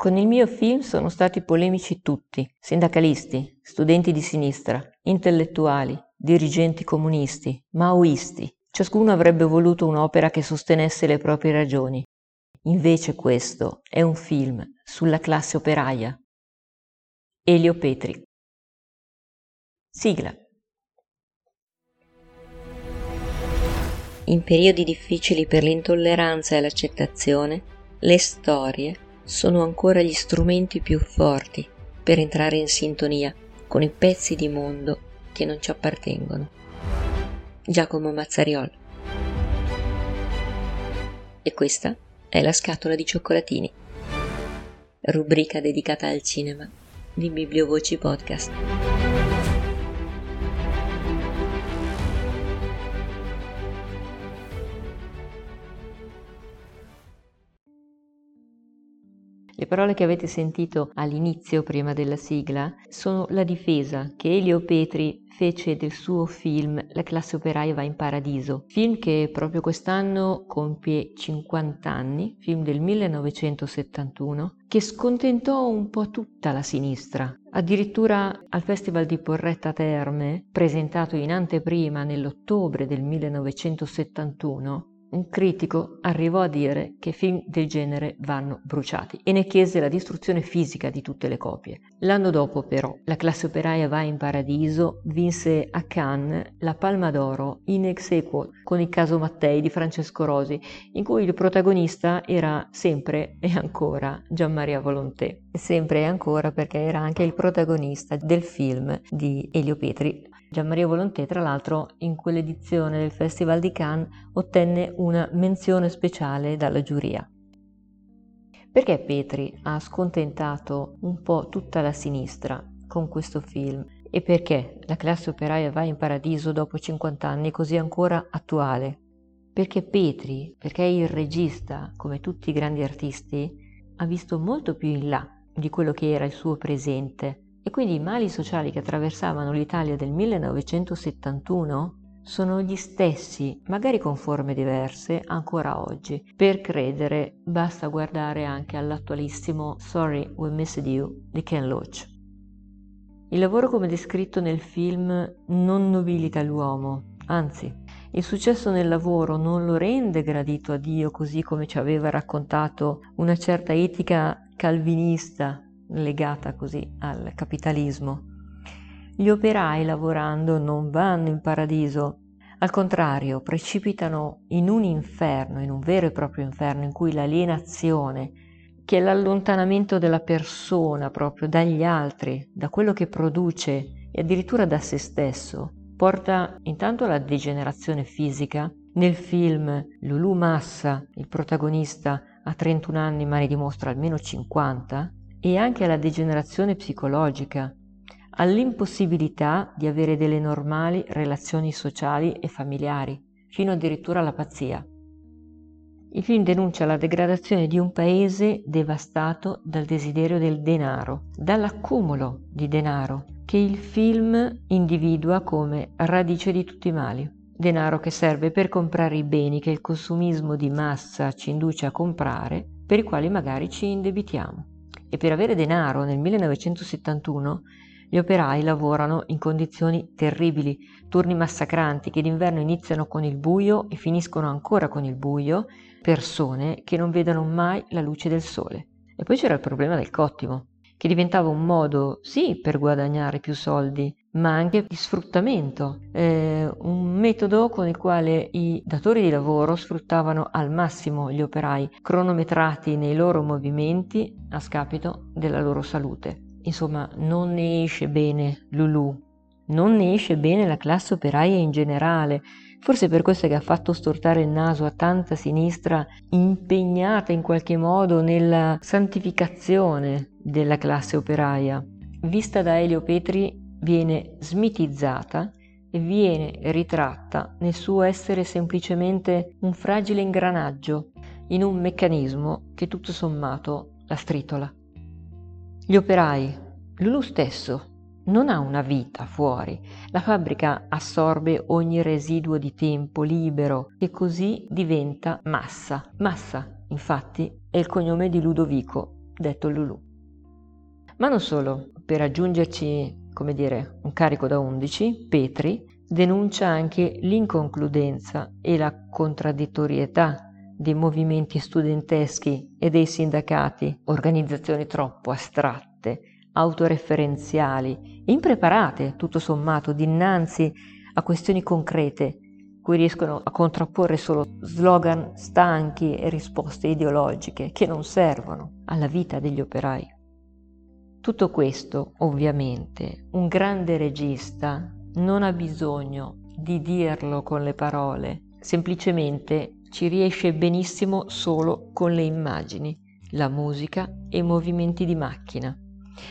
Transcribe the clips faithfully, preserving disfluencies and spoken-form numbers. Con il mio film sono stati polemici tutti, sindacalisti, studenti di sinistra, intellettuali, dirigenti comunisti, maoisti. Ciascuno avrebbe voluto un'opera che sostenesse le proprie ragioni. Invece questo è un film sulla classe operaia. Elio Petri. Sigla. In periodi difficili per l'intolleranza e l'accettazione, le storie sono ancora gli strumenti più forti per entrare in sintonia con i pezzi di mondo che non ci appartengono. Giacomo Mazzariol. E questa è la Scatola di Cioccolatini, rubrica dedicata al cinema di Bibliovoci Podcast. Le parole che avete sentito all'inizio, prima della sigla, sono la difesa che Elio Petri fece del suo film La classe operaia va in paradiso, film che proprio quest'anno compie cinquanta anni, film del millenovecentosettantuno, che scontentò un po' tutta la sinistra. Addirittura al Festival di Porretta Terme, presentato in anteprima nell'ottobre del millenovecentosettantuno, un critico arrivò a dire che film del genere vanno bruciati e ne chiese la distruzione fisica di tutte le copie. L'anno dopo però La classe operaia va in paradiso vinse a Cannes la Palma d'Oro in ex aequo con Il caso Mattei di Francesco Rosi, in cui il protagonista era sempre e ancora Gian Maria Volontè. Sempre e ancora perché era anche il protagonista del film di Elio Petri. Gian Maria Volontè, tra l'altro, in quell'edizione del Festival di Cannes ottenne una menzione speciale dalla giuria. Perché Petri ha scontentato un po' tutta la sinistra con questo film? E perché La classe operaia va in paradiso dopo cinquanta anni è così ancora attuale? Perché Petri, perché il regista, come tutti i grandi artisti, ha visto molto più in là di quello che era il suo presente. E quindi i mali sociali che attraversavano l'Italia del millenovecentosettantuno sono gli stessi, magari con forme diverse, ancora oggi. Per credere basta guardare anche all'attualissimo Sorry, we missed you di Ken Loach. Il lavoro come descritto nel film non nobilita l'uomo, anzi, il successo nel lavoro non lo rende gradito a Dio, così come ci aveva raccontato una certa etica calvinista legata così al capitalismo. Gli operai lavorando non vanno in paradiso, al contrario precipitano in un inferno, in un vero e proprio inferno in cui l'alienazione, che è l'allontanamento della persona proprio dagli altri, da quello che produce e addirittura da se stesso, porta intanto alla degenerazione fisica. Nel film Lulu Massa, il protagonista, ha trentuno anni ma ne dimostra almeno cinquanta, e anche alla degenerazione psicologica, all'impossibilità di avere delle normali relazioni sociali e familiari, fino addirittura alla pazzia. Il film denuncia la degradazione di un paese devastato dal desiderio del denaro, dall'accumulo di denaro, che il film individua come radice di tutti i mali. Denaro che serve per comprare i beni che il consumismo di massa ci induce a comprare, per i quali magari ci indebitiamo. E per avere denaro nel millenovecentosettantuno gli operai lavorano in condizioni terribili, turni massacranti che d'inverno iniziano con il buio e finiscono ancora con il buio, persone che non vedono mai la luce del sole. E poi c'era il problema del cottimo, che diventava un modo sì per guadagnare più soldi, ma anche di sfruttamento, eh, un metodo con il quale i datori di lavoro sfruttavano al massimo gli operai, cronometrati nei loro movimenti a scapito della loro salute. Insomma, non ne esce bene Lulu, non ne esce bene la classe operaia in generale, forse per questo che ha fatto stortare il naso a tanta sinistra impegnata in qualche modo nella santificazione della classe operaia. Vista da Elio Petri viene smitizzata e viene ritratta nel suo essere semplicemente un fragile ingranaggio in un meccanismo che tutto sommato la stritola. Gli operai, Lulu stesso, non ha una vita fuori. La fabbrica assorbe ogni residuo di tempo libero che così diventa Massa. Massa, infatti, è il cognome di Ludovico, detto Lulu. Ma non solo, per aggiungerci, come dire, un carico da undici, Petri denuncia anche l'inconcludenza e la contraddittorietà dei movimenti studenteschi e dei sindacati, organizzazioni troppo astratte, autoreferenziali, impreparate, tutto sommato, dinanzi a questioni concrete, cui riescono a contrapporre solo slogan stanchi e risposte ideologiche che non servono alla vita degli operai. Tutto questo, ovviamente, un grande regista non ha bisogno di dirlo con le parole, semplicemente ci riesce benissimo solo con le immagini, la musica e i movimenti di macchina.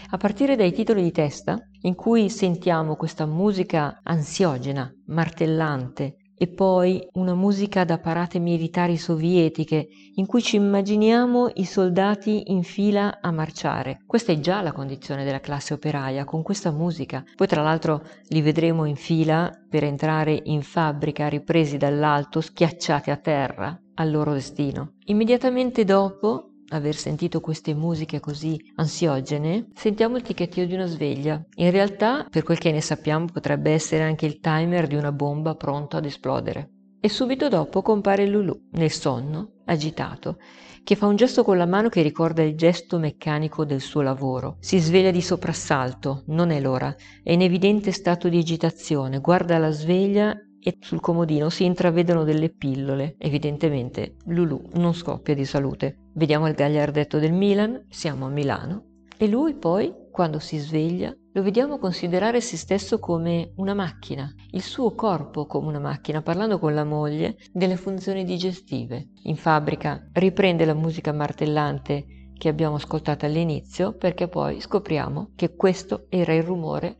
A partire dai titoli di testa, in cui sentiamo questa musica ansiogena, martellante, e poi una musica da parate militari sovietiche in cui ci immaginiamo i soldati in fila a marciare. Questa è già la condizione della classe operaia con questa musica. Poi tra l'altro li vedremo in fila per entrare in fabbrica ripresi dall'alto, schiacciati a terra al loro destino. Immediatamente dopo aver sentito queste musiche così ansiogene, sentiamo il ticchettio di una sveglia. In realtà, per quel che ne sappiamo, potrebbe essere anche il timer di una bomba pronta ad esplodere. E subito dopo compare Lulu, nel sonno, agitato, che fa un gesto con la mano che ricorda il gesto meccanico del suo lavoro. Si sveglia di soprassalto, non è l'ora, è in evidente stato di agitazione, guarda la sveglia e sul comodino si intravedono delle pillole. Evidentemente Lulu non scoppia di salute. Vediamo il gagliardetto del Milan, siamo a Milano, e lui poi, quando si sveglia, lo vediamo considerare se stesso come una macchina, il suo corpo come una macchina, parlando con la moglie delle funzioni digestive. In fabbrica riprende la musica martellante che abbiamo ascoltato all'inizio, perché poi scopriamo che questo era il rumore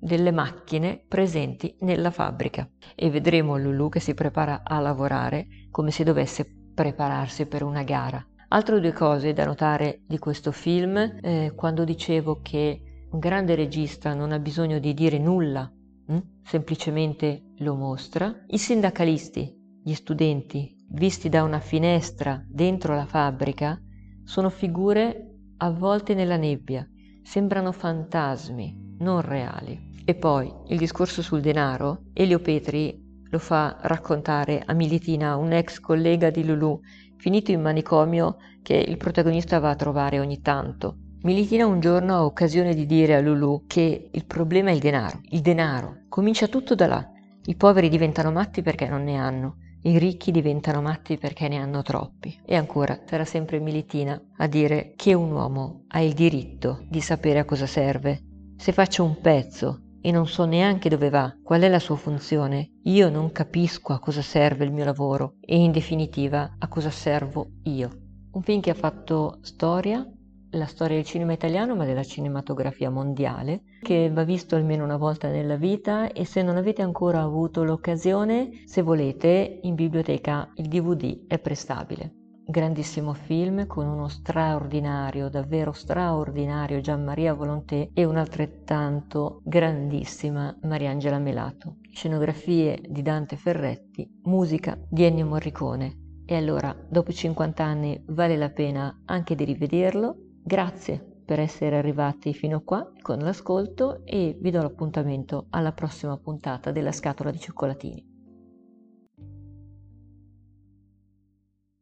delle macchine presenti nella fabbrica. E vedremo Lulu che si prepara a lavorare come se dovesse prepararsi per una gara. Altre due cose da notare di questo film, eh, quando dicevo che un grande regista non ha bisogno di dire nulla, hm? semplicemente lo mostra. I sindacalisti, gli studenti, visti da una finestra dentro la fabbrica, sono figure avvolte nella nebbia, sembrano fantasmi, non reali. E poi il discorso sul denaro, Elio Petri lo fa raccontare a Militina, un ex collega di Lulu, finito in manicomio che il protagonista va a trovare ogni tanto. Militina un giorno ha occasione di dire a Lulu che il problema è il denaro. Il denaro. Comincia tutto da là. I poveri diventano matti perché non ne hanno. I ricchi diventano matti perché ne hanno troppi. E ancora, sarà sempre Militina a dire che un uomo ha il diritto di sapere a cosa serve. Se faccio un pezzo e non so neanche dove va, qual è la sua funzione, io non capisco a cosa serve il mio lavoro e in definitiva a cosa servo io. Un film che ha fatto storia, la storia del cinema italiano ma della cinematografia mondiale, che va visto almeno una volta nella vita, e se non avete ancora avuto l'occasione, se volete, in biblioteca il D V D è prestabile. Grandissimo film con uno straordinario, davvero straordinario Gian Maria Volontè e un'altrettanto grandissima Mariangela Melato. Scenografie di Dante Ferretti, musica di Ennio Morricone. E allora, dopo cinquanta anni, vale la pena anche di rivederlo. Grazie per essere arrivati fino qua con l'ascolto e vi do l'appuntamento alla prossima puntata della Scatola di Cioccolatini.